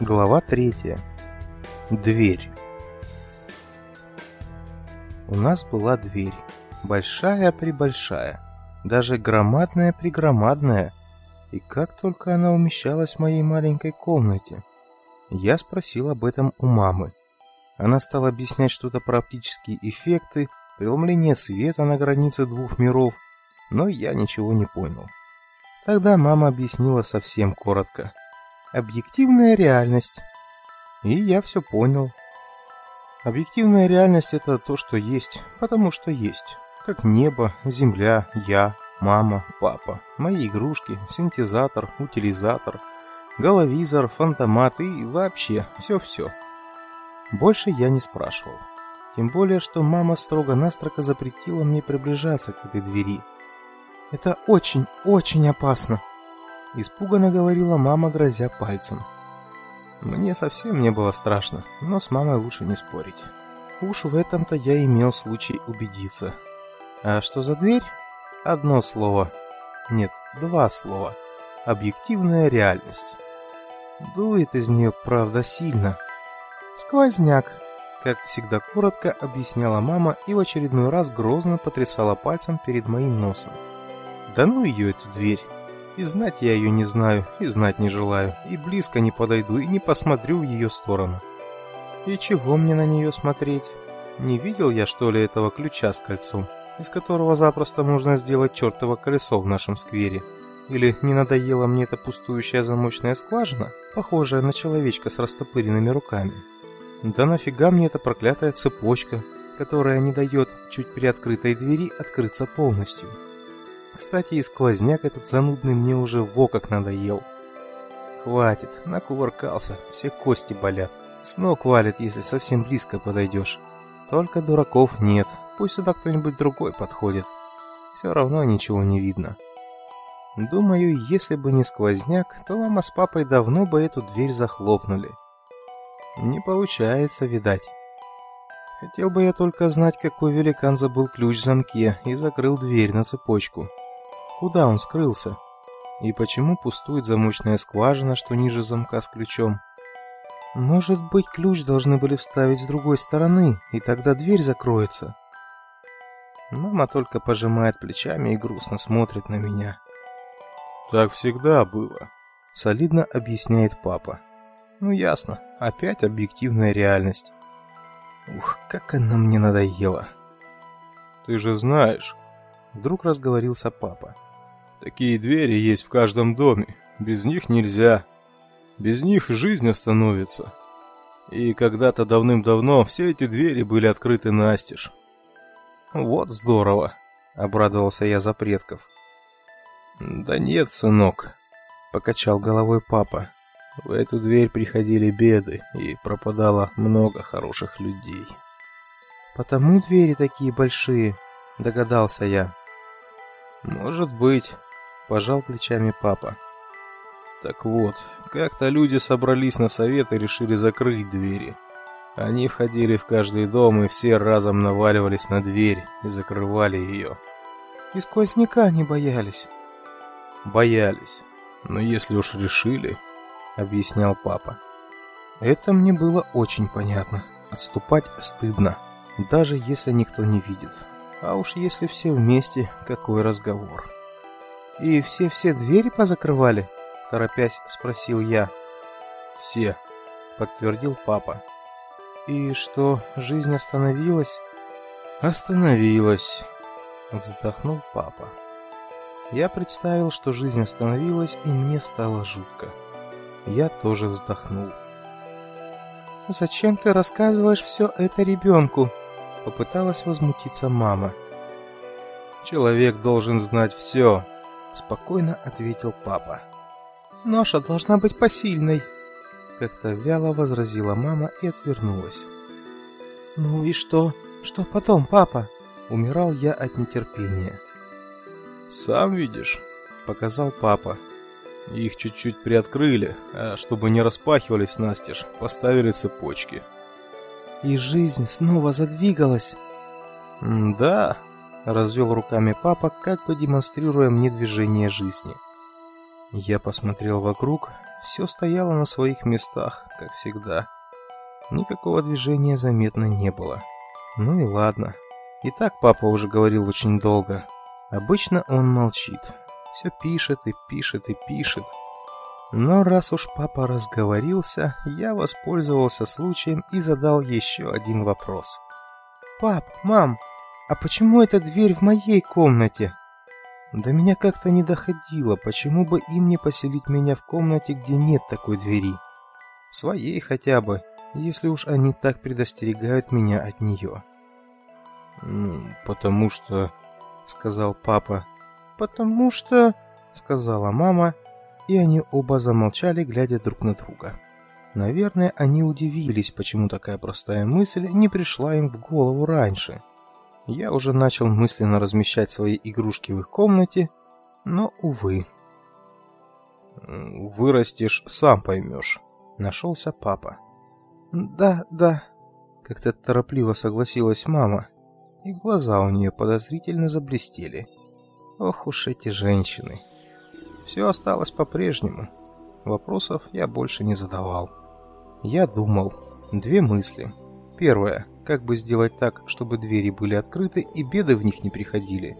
Глава 3. Дверь. У нас была дверь. Большая-пребольшая. Даже громадная-прегромадная. И как только она умещалась в моей маленькой комнате. Я спросил об этом у мамы. Она стала объяснять что-то про оптические эффекты, преломление света на границе двух миров, но я ничего не понял. Тогда мама объяснила совсем коротко. Объективная реальность. И я все понял. Объективная реальность — это то, что есть, потому что есть. Как небо, земля, я, мама, папа, мои игрушки, синтезатор, утилизатор, головизор, фантомат и вообще все-все. Больше я не спрашивал. Тем более, что мама строго-настрого запретила мне приближаться к этой двери. «Это очень-очень опасно», — испуганно говорила мама, грозя пальцем. Мне совсем не было страшно, но с мамой лучше не спорить. Уж в этом-то я имел случай убедиться. А что за дверь? Одно слово. Нет, два слова. Объективная реальность. Дует из нее, правда, сильно. Сквозняк, как всегда коротко объясняла мама и в очередной раз грозно потрясала пальцем перед моим носом. Да ну ее, эту дверь. И знать я ее не знаю, и знать не желаю, и близко не подойду, и не посмотрю в ее сторону. И чего мне на нее смотреть? Не видел я, что ли, этого ключа с кольцом, из которого запросто можно сделать чертово колесо в нашем сквере? Или не надоела мне эта пустующая замочная скважина, похожая на человечка с растопыренными руками? Да нафига мне эта проклятая цепочка, которая не дает чуть приоткрытой двери открыться полностью? Кстати, и сквозняк этот занудный мне уже во как надоел. Хватит, накувыркался, все кости болят. С ног валит, если совсем близко подойдешь. Только дураков нет, пусть сюда кто-нибудь другой подходит. Все равно ничего не видно. Думаю, если бы не сквозняк, то мама с папой давно бы эту дверь захлопнули. Не получается, видать. Хотел бы я только знать, какой великан забыл ключ в замке и закрыл дверь на цепочку. Куда он скрылся? И почему пустует замочная скважина, что ниже замка с ключом? Может быть, ключ должны были вставить с другой стороны, и тогда дверь закроется? Мама только пожимает плечами и грустно смотрит на меня. «Так всегда было», — солидно объясняет папа. «Ну ясно, опять объективная реальность». Ух, как она мне надоела. «Ты же знаешь», — вдруг разговорился папа, — «такие двери есть в каждом доме. Без них нельзя. Без них жизнь остановится. И когда-то давным-давно все эти двери были открыты настежь». «Вот здорово», — обрадовался я за предков. «Да нет, сынок», — покачал головой папа. «В эту дверь приходили беды, и пропадало много хороших людей». «Потому двери такие большие», — догадался я. «Может быть», — пожал плечами папа. «Так вот, как-то люди собрались на совет и решили закрыть двери. Они входили в каждый дом, и все разом наваливались на дверь и закрывали ее». «И сквозняка не боялись?» «Боялись. Но если уж решили...» — объяснял папа. Это мне было очень понятно. Отступать стыдно, даже если никто не видит. А уж если все вместе, какой разговор. «И все двери позакрывали?» — торопясь спросил я. «Все», — подтвердил папа. «И что, жизнь остановилась?» «Остановилась», — вздохнул папа. Я представил, что жизнь остановилась, и мне стало жутко. Я тоже вздохнул. «Зачем ты рассказываешь все это ребенку?» — попыталась возмутиться мама. «Человек должен знать все», — спокойно ответил папа. «Ноша должна быть посильной», — как-то вяло возразила мама и отвернулась. «Ну и что? Что потом, папа?» — умирал я от нетерпения. «Сам видишь», — показал папа. «Их чуть-чуть приоткрыли, а чтобы не распахивались настежь, поставили цепочки». «И жизнь снова задвигалась?» «Да», — развел руками папа, как бы демонстрируя мне движение жизни. Я посмотрел вокруг, Все стояло на своих местах, как всегда. Никакого движения заметно не было. Ну и ладно. И так папа уже говорил очень долго. Обычно он молчит. Все пишет и пишет и пишет. Но раз уж папа разговорился, я воспользовался случаем и задал еще один вопрос. «Пап, мам, а почему эта дверь в моей комнате?» До меня как-то не доходило, почему бы им не поселить меня в комнате, где нет такой двери. В своей хотя бы, если уж они так предостерегают меня от нее. «Ну, потому что...» — сказал папа. «Потому что...» — сказала мама, и они оба замолчали, глядя друг на друга. Наверное, они удивились, почему такая простая мысль не пришла им в голову раньше. Я уже начал мысленно размещать свои игрушки в их комнате, но, увы. «Вырастешь, сам поймешь», — нашелся папа. «Да, да», — как-то торопливо согласилась мама, и глаза у нее подозрительно заблестели. Ох уж эти женщины. Все осталось по-прежнему. Вопросов я больше не задавал. Я думал. Две мысли. Первая. Как бы сделать так, чтобы двери были открыты и беды в них не приходили.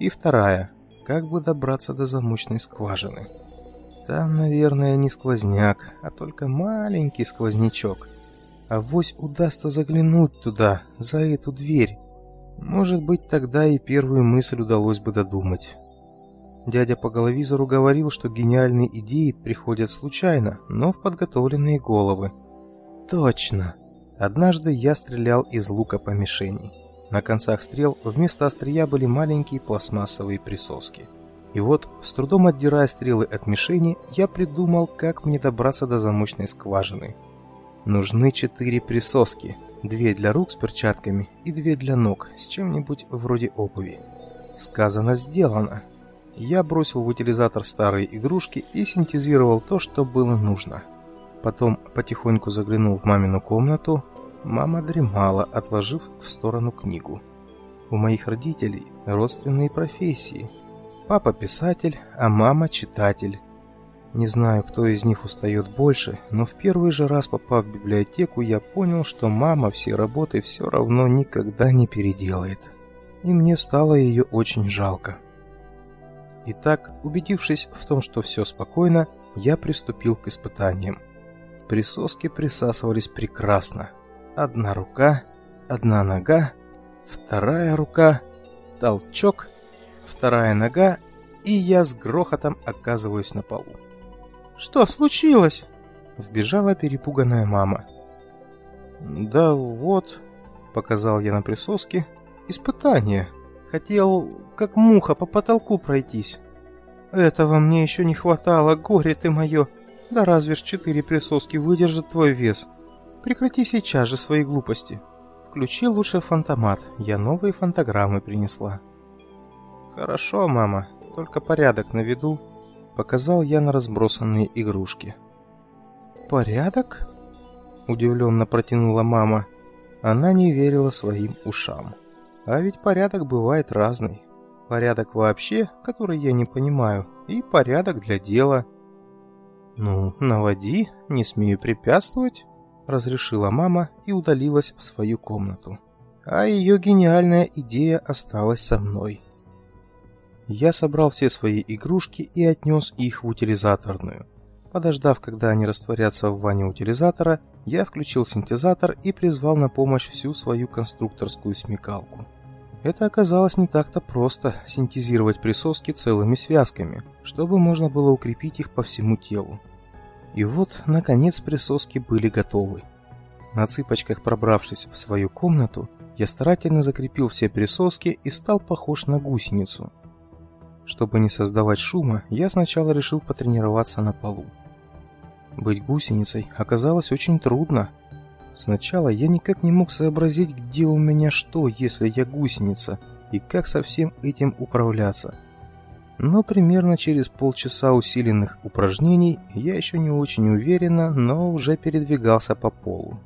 И вторая. Как бы добраться до замочной скважины. Там, наверное, не сквозняк, а только маленький сквознячок. Авось удастся заглянуть туда, за эту дверь. Может быть, тогда и первую мысль удалось бы додумать. Дядя по головизору говорил, что гениальные идеи приходят случайно, но в подготовленные головы. Точно. Однажды я стрелял из лука по мишени. На концах стрел вместо острия были маленькие пластмассовые присоски. И вот, с трудом отдирая стрелы от мишени, я придумал, как мне добраться до замочной скважины. Нужны 4 присоски. 2 для рук с перчатками и 2 для ног с чем-нибудь вроде обуви. Сказано, сделано. Я бросил в утилизатор старые игрушки и синтезировал то, что было нужно. Потом потихоньку заглянул в мамину комнату. Мама дремала, отложив в сторону книгу. У моих родителей родственные профессии. Папа писатель, а мама читатель. Не знаю, кто из них устает больше, но в первый же раз, попав в библиотеку, я понял, что мама все работы все равно никогда не переделает. И мне стало ее очень жалко. Итак, убедившись в том, что все спокойно, я приступил к испытаниям. Присоски присасывались прекрасно. Одна рука, одна нога, вторая рука, толчок, вторая нога, и я с грохотом оказываюсь на полу. «Что случилось?» — вбежала перепуганная мама. «Да вот», — показал я на присоске, — «испытание. Хотел, как муха, по потолку пройтись. Этого мне еще не хватало, горе ты мое. Да разве ж 4 присоски выдержат твой вес? Прекрати сейчас же свои глупости. Включи лучше фантомат, я новые фантограммы принесла». «Хорошо, мама, только порядок на виду», — показал я на разбросанные игрушки. «Порядок?» — удивленно протянула мама. Она не верила своим ушам. А ведь порядок бывает разный. Порядок вообще, который я не понимаю, и порядок для дела. «Ну, наводи, не смею препятствовать», — разрешила мама и удалилась в свою комнату. А ее гениальная идея осталась со мной. Я собрал все свои игрушки и отнес их в утилизаторную. Подождав, когда они растворятся в ванне утилизатора, я включил синтезатор и призвал на помощь всю свою конструкторскую смекалку. Это оказалось не так-то просто — синтезировать присоски целыми связками, чтобы можно было укрепить их по всему телу. И вот, наконец, присоски были готовы. На цыпочках пробравшись в свою комнату, я старательно закрепил все присоски и стал похож на гусеницу. Чтобы не создавать шума, я сначала решил потренироваться на полу. Быть гусеницей оказалось очень трудно. Сначала я никак не мог сообразить, где у меня что, если я гусеница, и как со всем этим управляться. Но примерно через полчаса усиленных упражнений я еще не очень уверенно, но уже передвигался по полу.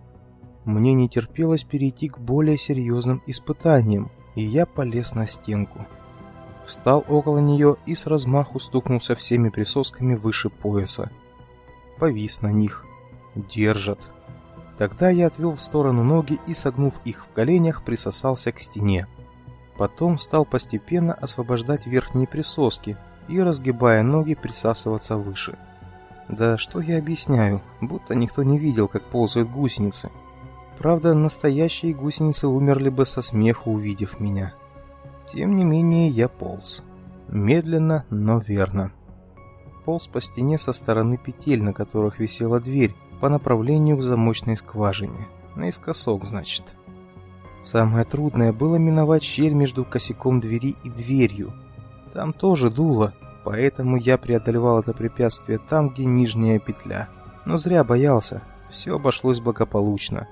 Мне не терпелось перейти к более серьезным испытаниям, и я полез на стенку. Встал около нее и с размаху стукнулся всеми присосками выше пояса. повис на них. Держат. Тогда я отвел в сторону ноги и, согнув их в коленях, присосался к стене. Потом стал постепенно освобождать верхние присоски и, разгибая ноги, присасываться выше. Да что я объясняю, будто никто не видел, как ползают гусеницы. Правда, настоящие гусеницы умерли бы со смеху, увидев меня. Тем не менее, я полз. Медленно, но верно. Полз по стене со стороны петель, на которых висела дверь, по направлению к замочной скважине. Наискосок, значит. Самое трудное было миновать щель между косяком двери и дверью. Там тоже дуло, поэтому я преодолевал это препятствие там, где нижняя петля. Но зря боялся. Все обошлось благополучно.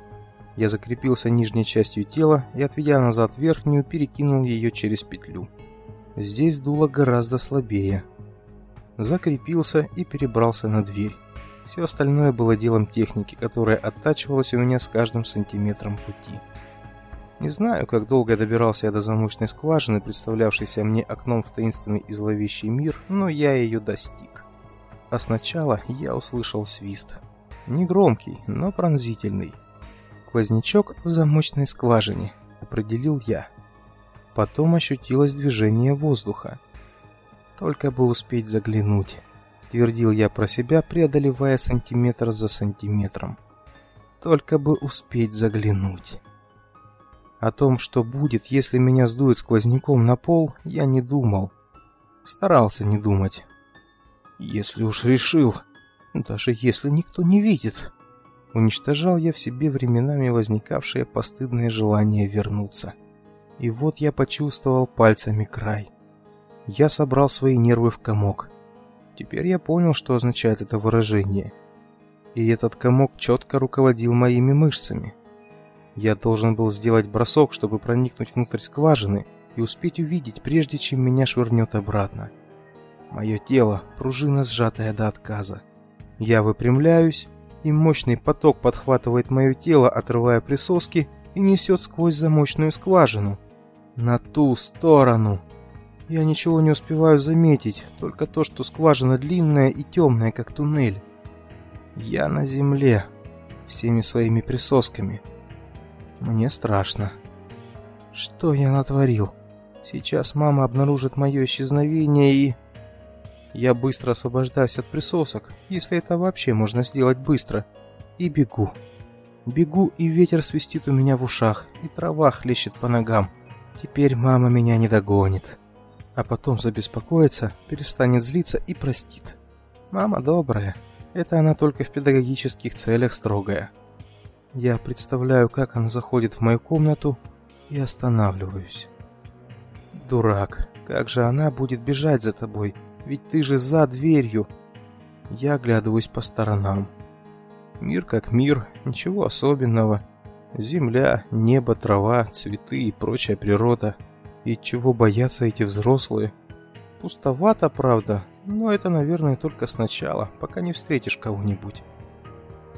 Я закрепился нижней частью тела и, отведя назад верхнюю, перекинул ее через петлю. Здесь дуло гораздо слабее. Закрепился и перебрался на дверь. Все остальное было делом техники, которая оттачивалась у меня с каждым сантиметром пути. Не знаю, как долго добирался я до замочной скважины, представлявшейся мне окном в таинственный и зловещий мир, но я ее достиг. А сначала я услышал свист. Негромкий, но пронзительный. Сквознячок в замочной скважине, определил я. Потом ощутилось движение воздуха. Только бы успеть заглянуть, твердил я про себя, преодолевая сантиметр за сантиметром. Только бы успеть заглянуть. О том, что будет, если меня сдует сквозняком на пол, я не думал. Старался не думать. Если уж решил, даже если никто не видит... Уничтожал я в себе временами возникавшее постыдное желание вернуться. И вот я почувствовал пальцами край. Я собрал свои нервы в комок. Теперь я понял, что означает это выражение. И этот комок четко руководил моими мышцами. Я должен был сделать бросок, чтобы проникнуть внутрь скважины и успеть увидеть, прежде чем меня швырнет обратно. Мое тело – пружина, сжатая до отказа. Я выпрямляюсь, и мощный поток подхватывает мое тело, отрывая присоски, и несет сквозь замочную скважину. На ту сторону. Я ничего не успеваю заметить, только то, что скважина длинная и темная, как туннель. Я на земле, всеми своими присосками. Мне страшно. Что я натворил? Сейчас мама обнаружит мое исчезновение и... Я быстро освобождаюсь от присосок, если это вообще можно сделать быстро, и бегу. Бегу, и ветер свистит у меня в ушах, и трава хлещет по ногам. Теперь мама меня не догонит. А потом забеспокоится, перестанет злиться и простит. Мама добрая, это она только в педагогических целях строгая. Я представляю, как она заходит в мою комнату, и останавливаюсь. Дурак, как же она будет бежать за тобой? Ведь ты же за дверью. Я оглядываюсь по сторонам. Мир как мир, ничего особенного. Земля, небо, трава, цветы и прочая природа. И чего боятся эти взрослые? Пустовато, правда, но это, наверное, только сначала, пока не встретишь кого-нибудь.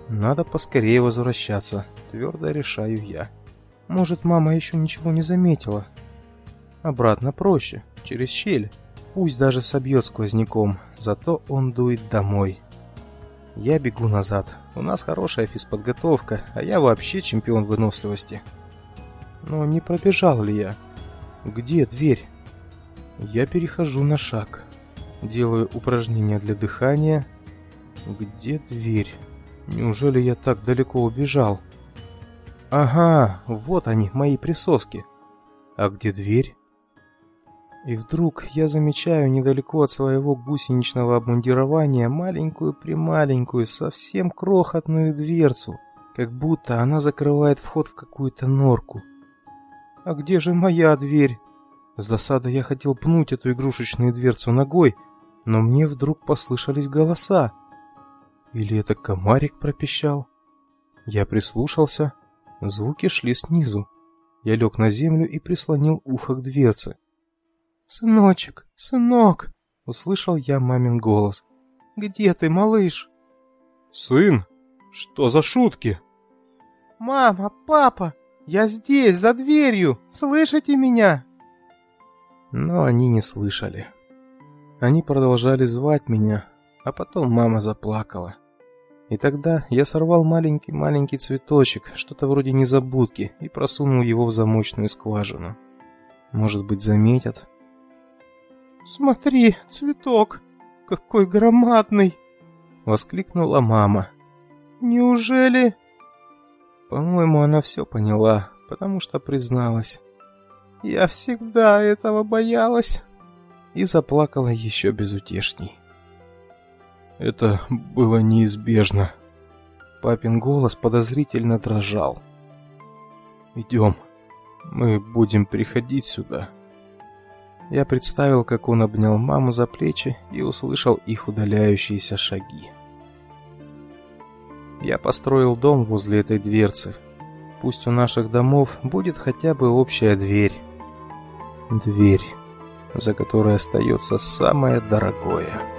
Надо поскорее возвращаться, твердо решаю я. Может, мама еще ничего не заметила. Обратно проще, через щель. Пусть даже собьет сквозняком, зато он дует домой. Я бегу назад. У нас хорошая физподготовка, а я вообще чемпион выносливости. Но не пробежал ли я? Где дверь? Я перехожу на шаг. Делаю упражнения для дыхания. Где дверь? Неужели я так далеко убежал? Ага, вот они, мои присоски. А где дверь? И вдруг я замечаю недалеко от своего гусеничного обмундирования маленькую-прималенькую, совсем крохотную дверцу, как будто она закрывает вход в какую-то норку. А где же моя дверь? С досады я хотел пнуть эту игрушечную дверцу ногой, но мне вдруг послышались голоса. Или это комарик пропищал? Я прислушался. Звуки шли снизу. Я лег на землю и прислонил ухо к дверце. «Сыночек, сынок!» — услышал я мамин голос. «Где ты, малыш?» «Сын? Что за шутки?» «Мама, папа! Я здесь, за дверью! Слышите меня?» Но они не слышали. Они продолжали звать меня, а потом мама заплакала. И тогда я сорвал маленький-маленький цветочек, что-то вроде незабудки, и просунул его в замочную скважину. Может быть, заметят? «Смотри, цветок! Какой громадный!» — воскликнула мама. «Неужели...» По-моему, она все поняла, потому что призналась. «Я всегда этого боялась!» И заплакала еще безутешней. «Это было неизбежно». Папин голос подозрительно дрожал. «Идем, мы будем приходить сюда». Я представил, как он обнял маму за плечи и услышал их удаляющиеся шаги. Я построил дом возле этой дверцы. Пусть у наших домов будет хотя бы общая дверь. Дверь, за которой остается самое дорогое.